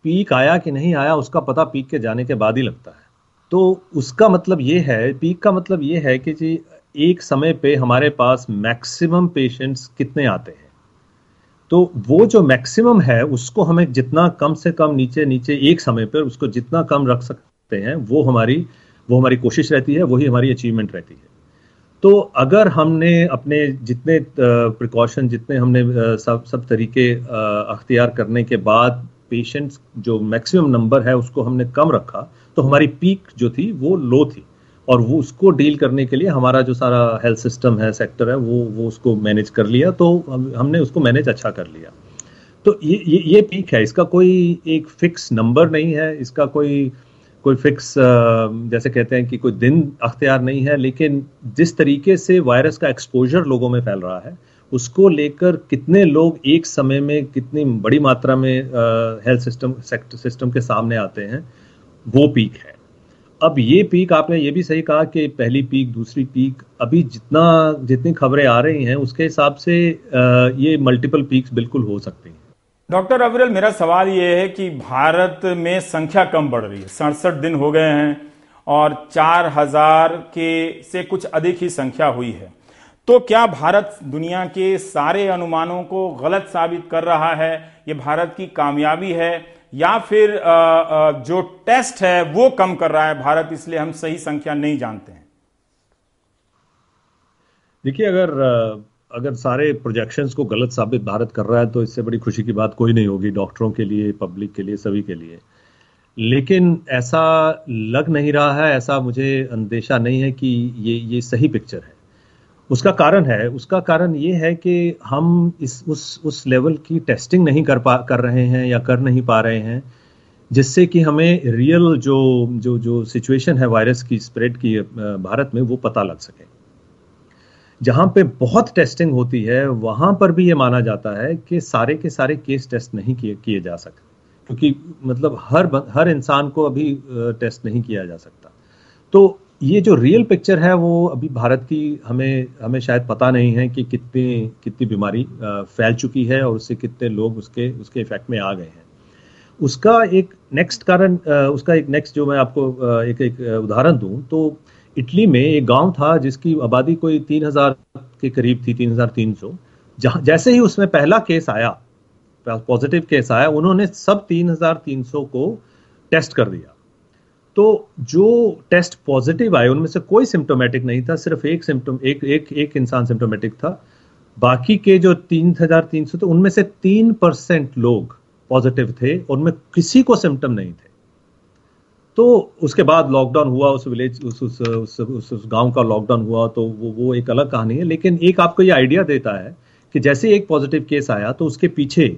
पीक आया कि नहीं आया उसका पता पीक के जाने के बाद ही लगता है। तो उसका मतलब ये है, पीक का मतलब ये है कि जी एक समय पे हमारे पास मैक्सिमम पेशेंट्स कितने आते हैं, तो वो जो मैक्सिमम है उसको हमें जितना कम से कम नीचे नीचे एक समय पर उसको जितना कम रख सकते हैं वो हमारी वो हमारी कोशिश रहती है, वही हमारी अचीवमेंट रहती है। तो अगर हमने अपने जितने प्रिकॉशन जितने हमने सब सब तरीके अख्तियार करने के बाद पेशेंट्स जो मैक्सिमम नंबर है उसको हमने कम रखा तो हमारी पीक जो थी वो लो थी, और वो उसको डील करने के लिए हमारा जो सारा हेल्थ सिस्टम है, सेक्टर है, वो वो उसको मैनेज कर लिया। तो हमने उसको मैनेज अच्छा कर लिया। तो ये ये ये पीक है, इसका कोई एक फिक्स नंबर नहीं है, इसका कोई कोई फिक्स जैसे कहते हैं कि कोई दिन अख्तियार नहीं है, लेकिन जिस तरीके से वायरस का एक्सपोजर लोगों में फैल रहा है उसको लेकर कितने लोग एक समय में कितनी बड़ी मात्रा में हेल्थ सिस्टम सेक्टर सिस्टम के सामने आते हैं वो पीक है। अब ये पीक, आपने ये भी सही कहा कि पहली पीक, दूसरी पीक, अभी जितना जितनी खबरें आ रही हैं उसके हिसाब से ये मल्टीपल पीक्स बिल्कुल हो सकती हैं। डॉक्टर अविरल, मेरा सवाल ये है कि भारत में संख्या कम बढ़ रही है, सड़सठ दिन हो गए हैं और चार हजार के से कुछ अधिक ही संख्या हुई है, तो क्या भारत दुनिया के सारे अनुमानों को गलत साबित कर रहा है? ये भारत की कामयाबी है या फिर जो टेस्ट है वो कम कर रहा है भारत, इसलिए हम सही संख्या नहीं जानते हैं? देखिए, अगर अगर सारे प्रोजेक्शंस को गलत साबित भारत कर रहा है तो इससे बड़ी खुशी की बात कोई नहीं होगी, डॉक्टरों के लिए, पब्लिक के लिए, सभी के लिए। लेकिन ऐसा लग नहीं रहा है, ऐसा मुझे अंदेशा नहीं है कि ये ये सही पिक्चर है। उसका कारण है उसका कारण ये है कि हम इस उस उस लेवल की टेस्टिंग नहीं कर पा कर रहे हैं या कर नहीं पा रहे हैं जिससे कि हमें रियल जो जो जो सिचुएशन है वायरस की स्प्रेड की भारत में वो पता लग सके। जहाँ पे बहुत टेस्टिंग होती है वहाँ पर भी ये माना जाता है कि सारे के सारे केस टेस्ट नहीं किए किए जा सकते, क्योंकि मतलब हर हर इंसान को अभी टेस्ट नहीं किया जा सकता। तो ये जो रियल पिक्चर है वो अभी भारत की हमें हमें शायद पता नहीं है कि कितनी कितनी बीमारी फैल चुकी है और उससे कितने लोग उसके उसके इफेक्ट में आ गए हैं। उसका एक नेक्स्ट कारण उसका एक नेक्स्ट जो मैं आपको एक एक उदाहरण दूं तो इटली में एक गांव था जिसकी आबादी कोई तीन हजार के करीब थी, तीन हजार तीन सौ। जहाँ जैसे ही उसमें पहला केस आया, पॉजिटिव केस आया, उन्होंने सब तीन हजार तीन सौ को टेस्ट कर दिया। तो जो टेस्ट पॉजिटिव आए उनमें से कोई सिम्टोमेटिक नहीं था, सिर्फ एक सिम्टोम एक एक एक इंसान सिम्टोमेटिक था। बाकी के जो तीन हजार तीन सौ, तो उनमें से तीन परसेंट लोग पॉजिटिव थे, उनमें किसी को सिम्टम नहीं थे। तो उसके बाद लॉकडाउन हुआ, उस विलेज उस उस उस, उस, उस गांव का लॉकडाउन हुआ, तो वो वो एक अलग कहानी है। लेकिन एक आपको ये आइडिया देता है कि जैसे एक पॉजिटिव केस आया तो उसके पीछे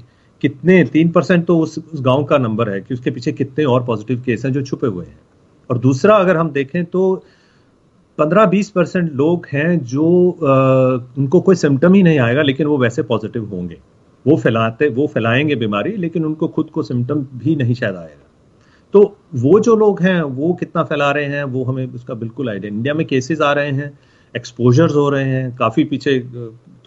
कितने, तीन परसेंट तो उस, उस गांव का नंबर है कि उसके पीछे कितने और पॉजिटिव केस हैं जो छुपे हुए हैं। और दूसरा, अगर हम देखें तो पंद्रह बीस परसेंट लोग हैं जो आ, उनको कोई सिम्टम ही नहीं आएगा लेकिन वो वैसे पॉजिटिव होंगे, वो फैलाते वो फैलाएंगे बीमारी, लेकिन उनको खुद को सिम्टम भी नहीं शायद आएगा। तो वो जो लोग हैं वो कितना फैला रहे हैं वो हमें उसका बिल्कुल आइडिया। इंडिया में केसेस आ रहे हैं, एक्सपोजर्स हो रहे हैं, काफ़ी पीछे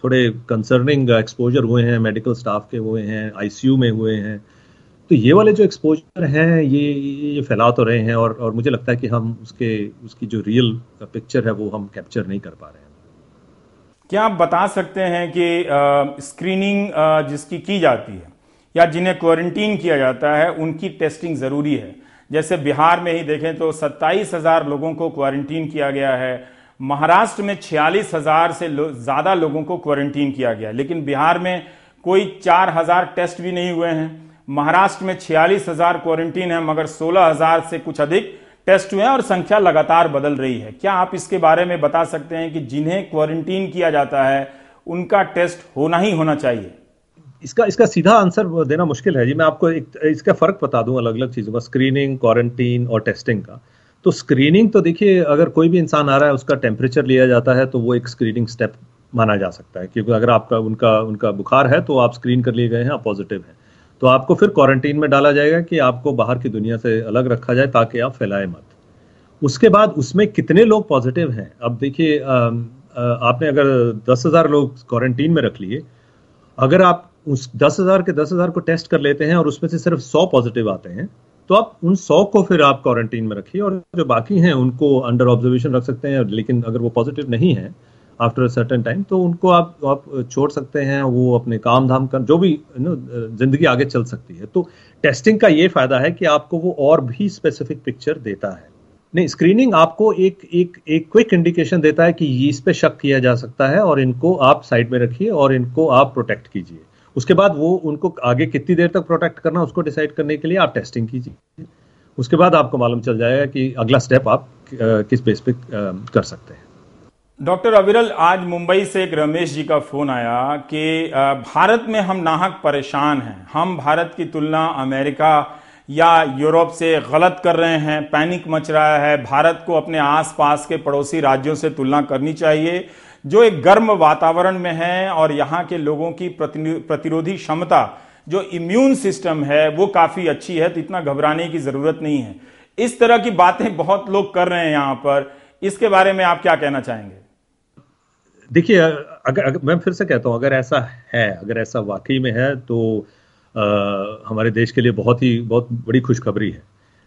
थोड़े कंसर्निंग एक्सपोजर हुए हैं, मेडिकल स्टाफ के हुए हैं, आईसीयू में हुए हैं। तो ये वाले जो एक्सपोजर हैं ये ये फैला तो रहे हैं, और और मुझे लगता है कि हम उसके उसकी जो रियल पिक्चर है वो हम कैप्चर नहीं कर पा रहे हैं। क्या आप बता सकते हैं कि स्क्रीनिंग जिसकी की जाती है या जिन्हें क्वारंटीन किया जाता है उनकी टेस्टिंग ज़रूरी है? जैसे बिहार में ही देखें तो सत्ताईस हज़ार लोगों को क्वारंटीन किया गया है, महाराष्ट्र में छियालीस हज़ार से लो, ज़्यादा लोगों को क्वारंटीन किया गया है, लेकिन बिहार में कोई चार हज़ार टेस्ट भी नहीं हुए हैं। महाराष्ट्र में छियालीस हज़ार क्वारंटीन है मगर सोलह हज़ार से कुछ अधिक टेस्ट हुए हैं और संख्या लगातार बदल रही है। क्या आप इसके बारे में बता सकते हैं कि जिन्हें क्वारंटीन किया जाता है उनका टेस्ट होना ही होना चाहिए? इसका इसका सीधा आंसर देना मुश्किल है जी। मैं आपको एक, इसका फर्क बता दूं अलग अलग चीजों का, स्क्रीनिंग, क्वारंटीन और टेस्टिंग का। तो स्क्रीनिंग तो देखिए, अगर कोई भी इंसान आ रहा है उसका टेम्परेचर लिया जाता है तो वो एक स्क्रीनिंग स्टेप माना जा सकता है, क्योंकि अगर आपका उनका उनका बुखार है तो आप स्क्रीन कर लिए गए हैं, आप पॉजिटिव हैं, तो आपको फिर क्वारंटीन में डाला जाएगा कि आपको बाहर की दुनिया से अलग रखा जाए ताकि आप फैलाए मत। उसके बाद उसमें कितने लोग पॉजिटिव हैं, अब देखिए आपने अगर दस हज़ार लोग क्वारंटीन में रख लिए, अगर आप उस दस हज़ार के दस हज़ार को टेस्ट कर लेते हैं और उसमें से सिर्फ सौ पॉजिटिव आते हैं तो आप उन सौ को फिर आप क्वारंटीन में रखिए और जो बाकी हैं उनको अंडर ऑब्जर्वेशन रख सकते हैं। लेकिन अगर वो पॉजिटिव नहीं है आफ्टर अ सर्टेन टाइम तो उनको आप आप छोड़ सकते हैं, वो अपने काम धाम कर जो भी नो जिंदगी आगे चल सकती है। तो टेस्टिंग का ये फायदा है कि आपको वो और भी स्पेसिफिक पिक्चर देता है। नहीं, स्क्रीनिंग आपको एक एक एक क्विक इंडिकेशन देता है कि ये इस पे शक किया जा सकता है और इनको आप साइड में रखिए और इनको आप प्रोटेक्ट कीजिए। उसके बाद वो उनको आगे कितनी देर तक प्रोटेक्ट करना उसको डिसाइड करने के लिए आप टेस्टिंग कीजिए। उसके बाद आपको मालूम चल जाएगा कि अगला स्टेप आप किस बेस पे कर सकते हैं। डॉक्टर अविरल, आज मुंबई से एक रमेश जी का फोन आया कि भारत में हम नाहक परेशान हैं, हम भारत की तुलना अमेरिका या यूरोप से गलत कर रहे हैं, पैनिक मच रहा है, भारत को अपने आसपास के पड़ोसी राज्यों से तुलना करनी चाहिए जो एक गर्म वातावरण में है और यहाँ के लोगों की प्रतिरोधी क्षमता जो इम्यून सिस्टम है वो काफ़ी अच्छी है, तो इतना घबराने की ज़रूरत नहीं है। इस तरह की बातें बहुत लोग कर रहे हैं यहाँ पर, इसके बारे में आप क्या कहना चाहेंगे? देखिए, अगर, अगर मैं फिर से कहता हूँ, अगर ऐसा है, अगर ऐसा वाकई में है तो आ, हमारे देश के लिए बहुत ही बहुत बड़ी खुशखबरी है।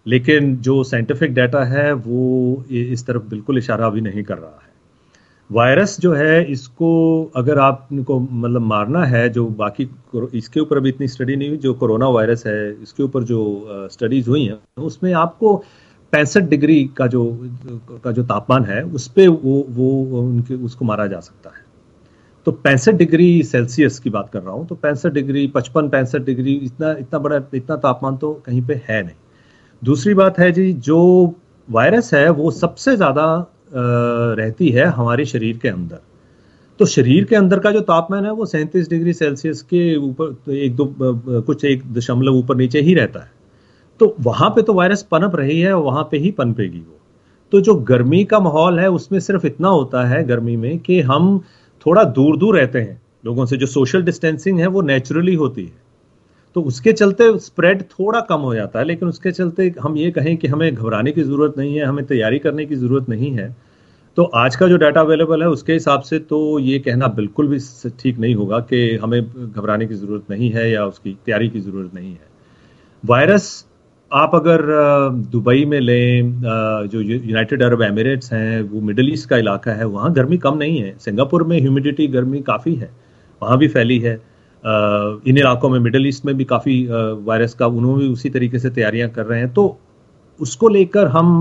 लेकिन जो साइंटिफिक डाटा है वो इस तरफ बिल्कुल इशारा भी नहीं कर रहा है। वायरस जो है इसको अगर आपको मतलब मारना है, जो बाकी इसके ऊपर अभी इतनी स्टडी नहीं हुई, जो कोरोना वायरस है इसके ऊपर जो स्टडीज हुई हैं उसमें आपको पैंसठ डिग्री का जो का जो तापमान है उस पर वो वो उनके उसको मारा जा सकता है। तो पैंसठ डिग्री सेल्सियस की बात कर रहा हूँ, तो पैंसठ डिग्री पचपन पैंसठ डिग्री इतना इतना बड़ा इतना तापमान तो कहीं पे है नहीं। दूसरी बात है जी, जो वायरस है वो सबसे ज़्यादा रहती है हमारे शरीर के अंदर, तो शरीर के अंदर का जो तापमान है वो सैंतीस डिग्री सेल्सियस के ऊपर एक दो कुछ एक दशमलव ऊपर नीचे ही रहता है। तो वहां पे तो वायरस पनप रही है और वहां पे ही पनपेगी वो। तो जो गर्मी का माहौल है उसमें सिर्फ इतना होता है गर्मी में कि हम थोड़ा दूर दूर रहते हैं लोगों से, जो सोशल डिस्टेंसिंग है वो नेचुरली होती है, तो उसके चलते स्प्रेड थोड़ा कम हो जाता है। लेकिन उसके चलते हम ये कहें कि हमें घबराने की जरूरत नहीं है, हमें तैयारी करने की जरूरत नहीं है, तो आज का जो डाटा अवेलेबल है उसके हिसाब से तो ये कहना बिल्कुल भी ठीक नहीं होगा कि हमें घबराने की जरूरत नहीं है या उसकी तैयारी की जरूरत नहीं है। वायरस आप अगर दुबई में लें, जो यूनाइटेड अरब एमिरेट्स हैं, वो मिडिल ईस्ट का इलाका है, वहाँ गर्मी कम नहीं है। सिंगापुर में ह्यूमिडिटी गर्मी काफ़ी है, वहाँ भी फैली है। इन इलाकों में मिडिल ईस्ट में भी काफ़ी वायरस का उन्होंने भी उसी तरीके से तैयारियां कर रहे हैं। तो उसको लेकर हम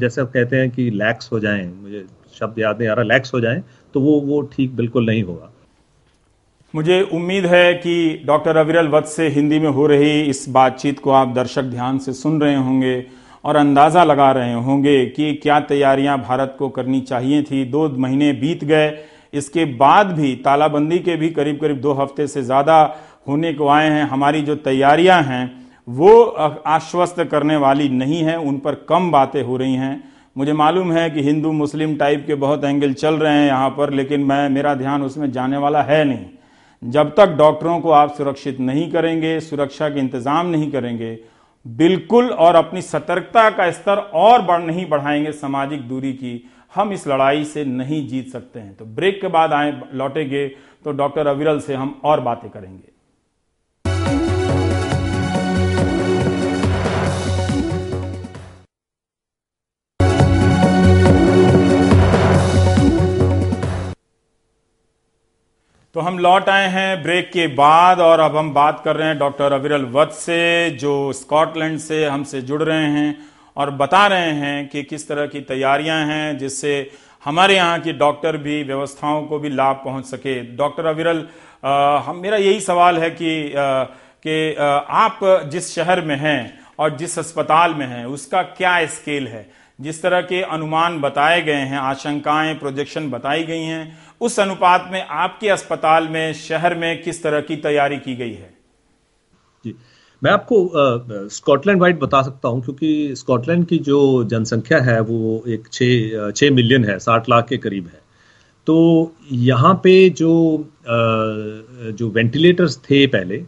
जैसे आप कहते हैं कि लैक्स हो जाएं, मुझे शब्द याद नहीं आ रहा, लैक्स हो जाएँ, तो वो वो ठीक बिल्कुल नहीं होगा। मुझे उम्मीद है कि डॉक्टर अविरल वत्स से हिंदी में हो रही इस बातचीत को आप दर्शक ध्यान से सुन रहे होंगे और अंदाज़ा लगा रहे होंगे कि क्या तैयारियां भारत को करनी चाहिए थी। दो महीने बीत गए, इसके बाद भी तालाबंदी के भी करीब करीब दो हफ्ते से ज़्यादा होने को आए हैं, हमारी जो तैयारियां हैं वो आश्वस्त करने वाली नहीं हैं, उन पर कम बातें हो रही हैं। मुझे मालूम है कि हिंदू मुस्लिम टाइप के बहुत एंगल चल रहे हैं यहाँ पर, लेकिन मैं मेरा ध्यान उसमें जाने वाला है नहीं। जब तक डॉक्टरों को आप सुरक्षित नहीं करेंगे, सुरक्षा के इंतजाम नहीं करेंगे बिल्कुल, और अपनी सतर्कता का स्तर और बढ़ नहीं बढ़ाएंगे सामाजिक दूरी की, हम इस लड़ाई से नहीं जीत सकते हैं। तो ब्रेक के बाद आए लौटेंगे तो डॉक्टर अविरल से हम और बातें करेंगे। तो हम लौट आए हैं ब्रेक के बाद और अब हम बात कर रहे हैं डॉक्टर अविरल वत्स से, जो स्कॉटलैंड से हमसे जुड़ रहे हैं और बता रहे हैं कि किस तरह की तैयारियां हैं जिससे हमारे यहाँ के डॉक्टर भी, व्यवस्थाओं को भी लाभ पहुंच सके। डॉक्टर अविरल, हम मेरा यही सवाल है कि आ, कि आ, आप जिस शहर में हैं और जिस अस्पताल में हैं उसका क्या स्केल है? जिस तरह के अनुमान बताए गए हैं, आशंकाएं, प्रोजेक्शन बताई गई हैं, उस अनुपात में आपके अस्पताल में, शहर में किस तरह की तैयारी की गई है? जी, मैं आपको स्कॉटलैंड वाइड बता सकता हूं क्योंकि स्कॉटलैंड की जो जनसंख्या है वो एक छः छः मिलियन है, साठ लाख के करीब है। तो यहाँ पे जो आ, जो वेंटिलेटर्स थे पहले,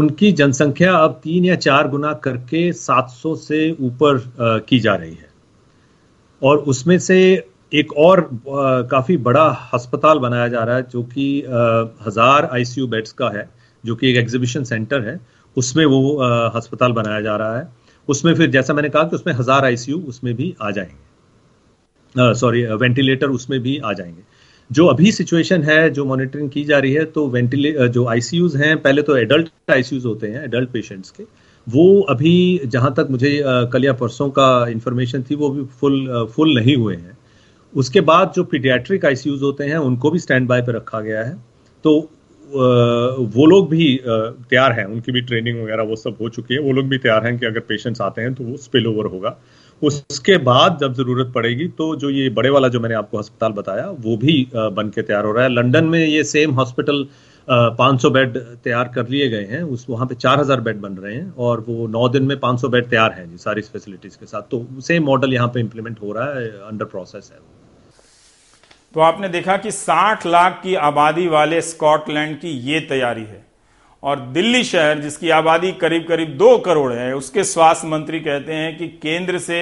उनकी जनसंख्या अब तीन या चार गुना करके सात सौ से ऊपर आ, की जा रही है। और उसमें से एक और आ, काफी बड़ा अस्पताल बनाया जा रहा है जो कि हजार आईसीयू बेड्स का है, जो कि एक एग्जीबिशन सेंटर है, उसमें वो अस्पताल बनाया जा रहा है। उसमें फिर जैसा मैंने कहा कि उसमें हजार आईसीयू उसमें भी आ जाएंगे, सॉरी वेंटिलेटर उसमें भी आ जाएंगे। जो अभी सिचुएशन है, जो मॉनिटरिंग की जा रही है, तो वेंटिले जो आईसीयूज हैं, पहले तो एडल्ट आईसीयूज होते हैं एडल्ट पेशेंट्स के, वो अभी जहाँ तक मुझे कल या परसों का इन्फॉर्मेशन थी वो भी फुल फुल नहीं हुए हैं। उसके बाद जो पीडियाट्रिक आईसीयूज होते हैं उनको भी स्टैंड बाय पर रखा गया है, तो वो लोग भी तैयार हैं, उनकी भी ट्रेनिंग वगैरह वो सब हो चुकी है, वो लोग भी तैयार हैं कि अगर पेशेंट्स आते हैं तो वो स्पिल ओवर होगा। उसके बाद जब जरूरत पड़ेगी तो जो ये बड़े वाला जो मैंने आपको अस्पताल बताया वो भी बन के तैयार हो रहा है। लंदन में ये सेम हॉस्पिटल पाँच सौ बेड तैयार कर लिए गए हैं, उस वहाँ पे चार हज़ार बेड बन रहे हैं और वो नौ दिन में पाँच सौ बेड तैयार हैं जी, सारी फैसिलिटीज के साथ। तो सेम मॉडल यहाँ पे इम्प्लीमेंट हो रहा है, अंडर प्रोसेस है। तो आपने देखा कि साठ लाख की आबादी वाले स्कॉटलैंड की ये तैयारी है और दिल्ली शहर जिसकी आबादी करीब करीब दो करोड़ है, उसके स्वास्थ्य मंत्री कहते हैं कि केंद्र से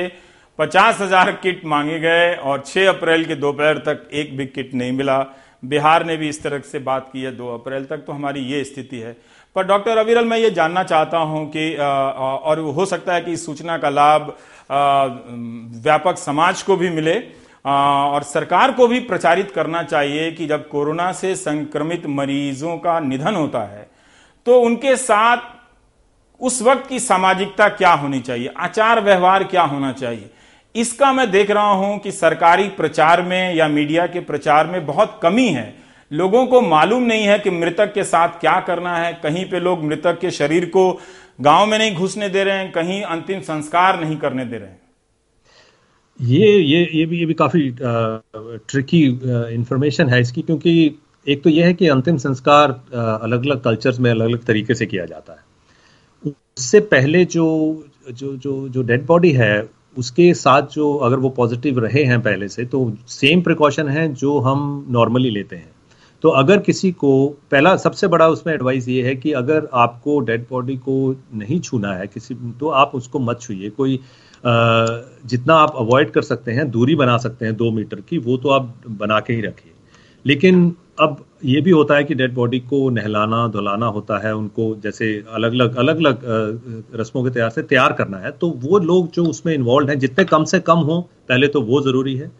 पचास हजार किट मांगे गए और छह अप्रैल के दोपहर तक एक भी किट नहीं मिला। बिहार ने भी इस तरह से बात की है दो अप्रैल तक। तो हमारी ये स्थिति है। पर डॉक्टर अविरल, मैं ये जानना चाहता हूं कि आ, और हो सकता है कि इस सूचना का लाभ व्यापक समाज को भी मिले और सरकार को भी प्रचारित करना चाहिए कि जब कोरोना से संक्रमित मरीजों का निधन होता है तो उनके साथ उस वक्त की सामाजिकता क्या होनी चाहिए, आचार व्यवहार क्या होना चाहिए। इसका मैं देख रहा हूं कि सरकारी प्रचार में या मीडिया के प्रचार में बहुत कमी है। लोगों को मालूम नहीं है कि मृतक के साथ क्या करना है। कहीं पे लोग मृतक के शरीर को गांव में नहीं घुसने दे रहे हैं, कहीं अंतिम संस्कार नहीं करने दे रहे हैं। ये ये ये भी ये भी काफी ट्रिकी इंफॉर्मेशन है इसकी, क्योंकि एक तो यह है कि अंतिम संस्कार अलग अलग कल्चर्स में अलग अलग तरीके से किया जाता है। उससे पहले जो जो जो जो डेड बॉडी है उसके साथ जो, अगर वो पॉजिटिव रहे हैं पहले से, तो सेम प्रिकॉशन है जो हम नॉर्मली लेते हैं। तो अगर किसी को, पहला सबसे बड़ा उसमें एडवाइस ये है कि अगर आपको डेड बॉडी को नहीं छूना है किसी, तो आप उसको मत छूइए। कोई जितना आप अवॉइड कर सकते हैं, दूरी बना सकते हैं दो मीटर की, वो तो आप बना के ही रखिए। लेकिन अब ये भी होता है कि डेड बॉडी को नहलाना धुलाना होता है, उनको जैसे अलग अलग अलग अलग रस्मों के तैयार से तैयार करना है, तो वो लोग जो उसमें इन्वॉल्व हैं जितने कम से कम हो, पहले तो वो ज़रूरी है।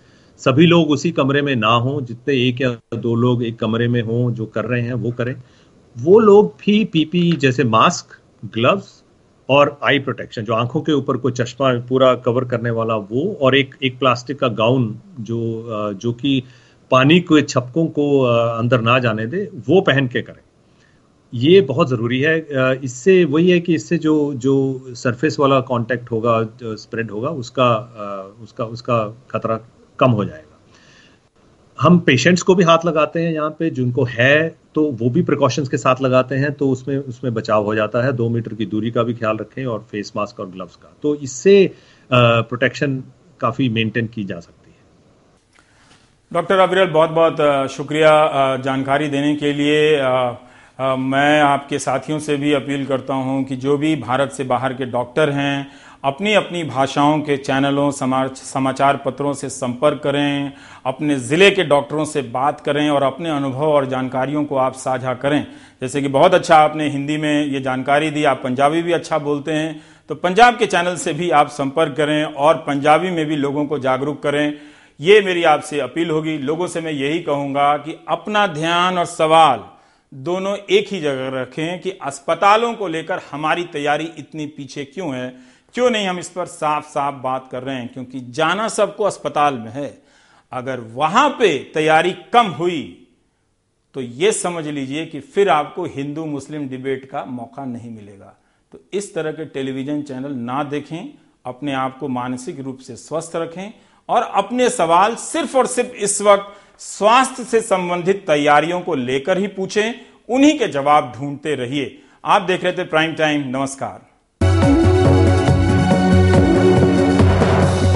सभी लोग उसी कमरे में ना हों, जितने एक या दो लोग एक कमरे में हों, जो कर रहे हैं वो करें। वो लोग भी पीपी जैसे मास्क, ग्लव्स और आई प्रोटेक्शन, जो आंखों के ऊपर कोई चश्मा पूरा कवर करने वाला वो, और एक एक प्लास्टिक का गाउन जो जो कि पानी के छपकों को अंदर ना जाने दे, वो पहन के करें। ये बहुत ज़रूरी है। इससे वही है कि इससे जो जो सरफेस वाला कांटेक्ट होगा, स्प्रेड होगा, उसका उसका उसका खतरा कम हो जाएगा। हम पेशेंट्स को भी हाथ लगाते हैं यहाँ पे, जिनको है तो वो भी प्रिकॉशंस के साथ लगाते हैं, तो उसमें उसमें बचाव हो जाता है। दो मीटर की दूरी का भी ख्याल रखें और फेस मास्क और ग्लव्स का, तो इससे प्रोटेक्शन काफ़ी मेंटेन की जा सकती है। डॉक्टर अविरल, बहुत बहुत शुक्रिया जानकारी देने के लिए। मैं आपके साथियों से भी अपील करता हूँ कि जो भी भारत से बाहर के डॉक्टर हैं, अपनी अपनी भाषाओं के चैनलों, समाचार पत्रों से संपर्क करें, अपने ज़िले के डॉक्टरों से बात करें और अपने अनुभव और जानकारियों को आप साझा करें। जैसे कि बहुत अच्छा आपने हिंदी में ये जानकारी दी, आप पंजाबी भी अच्छा बोलते हैं, तो पंजाब के चैनल से भी आप संपर्क करें और पंजाबी में भी लोगों को जागरूक करें। ये मेरी आपसे अपील होगी। लोगों से मैं यही कहूंगा कि अपना ध्यान और सवाल दोनों एक ही जगह रखें कि अस्पतालों को लेकर हमारी तैयारी इतनी पीछे क्यों है, क्यों नहीं हम इस पर साफ साफ बात कर रहे हैं, क्योंकि जाना सबको अस्पताल में है। अगर वहां पे तैयारी कम हुई तो ये समझ लीजिए कि फिर आपको हिंदू मुस्लिम डिबेट का मौका नहीं मिलेगा। तो इस तरह के टेलीविजन चैनल ना देखें, अपने आप को मानसिक रूप से स्वस्थ रखें और अपने सवाल सिर्फ और सिर्फ इस वक्त स्वास्थ्य से संबंधित तैयारियों को लेकर ही पूछें, उन्हीं के जवाब ढूंढते रहिए। आप देख रहे थे प्राइम टाइम। नमस्कार।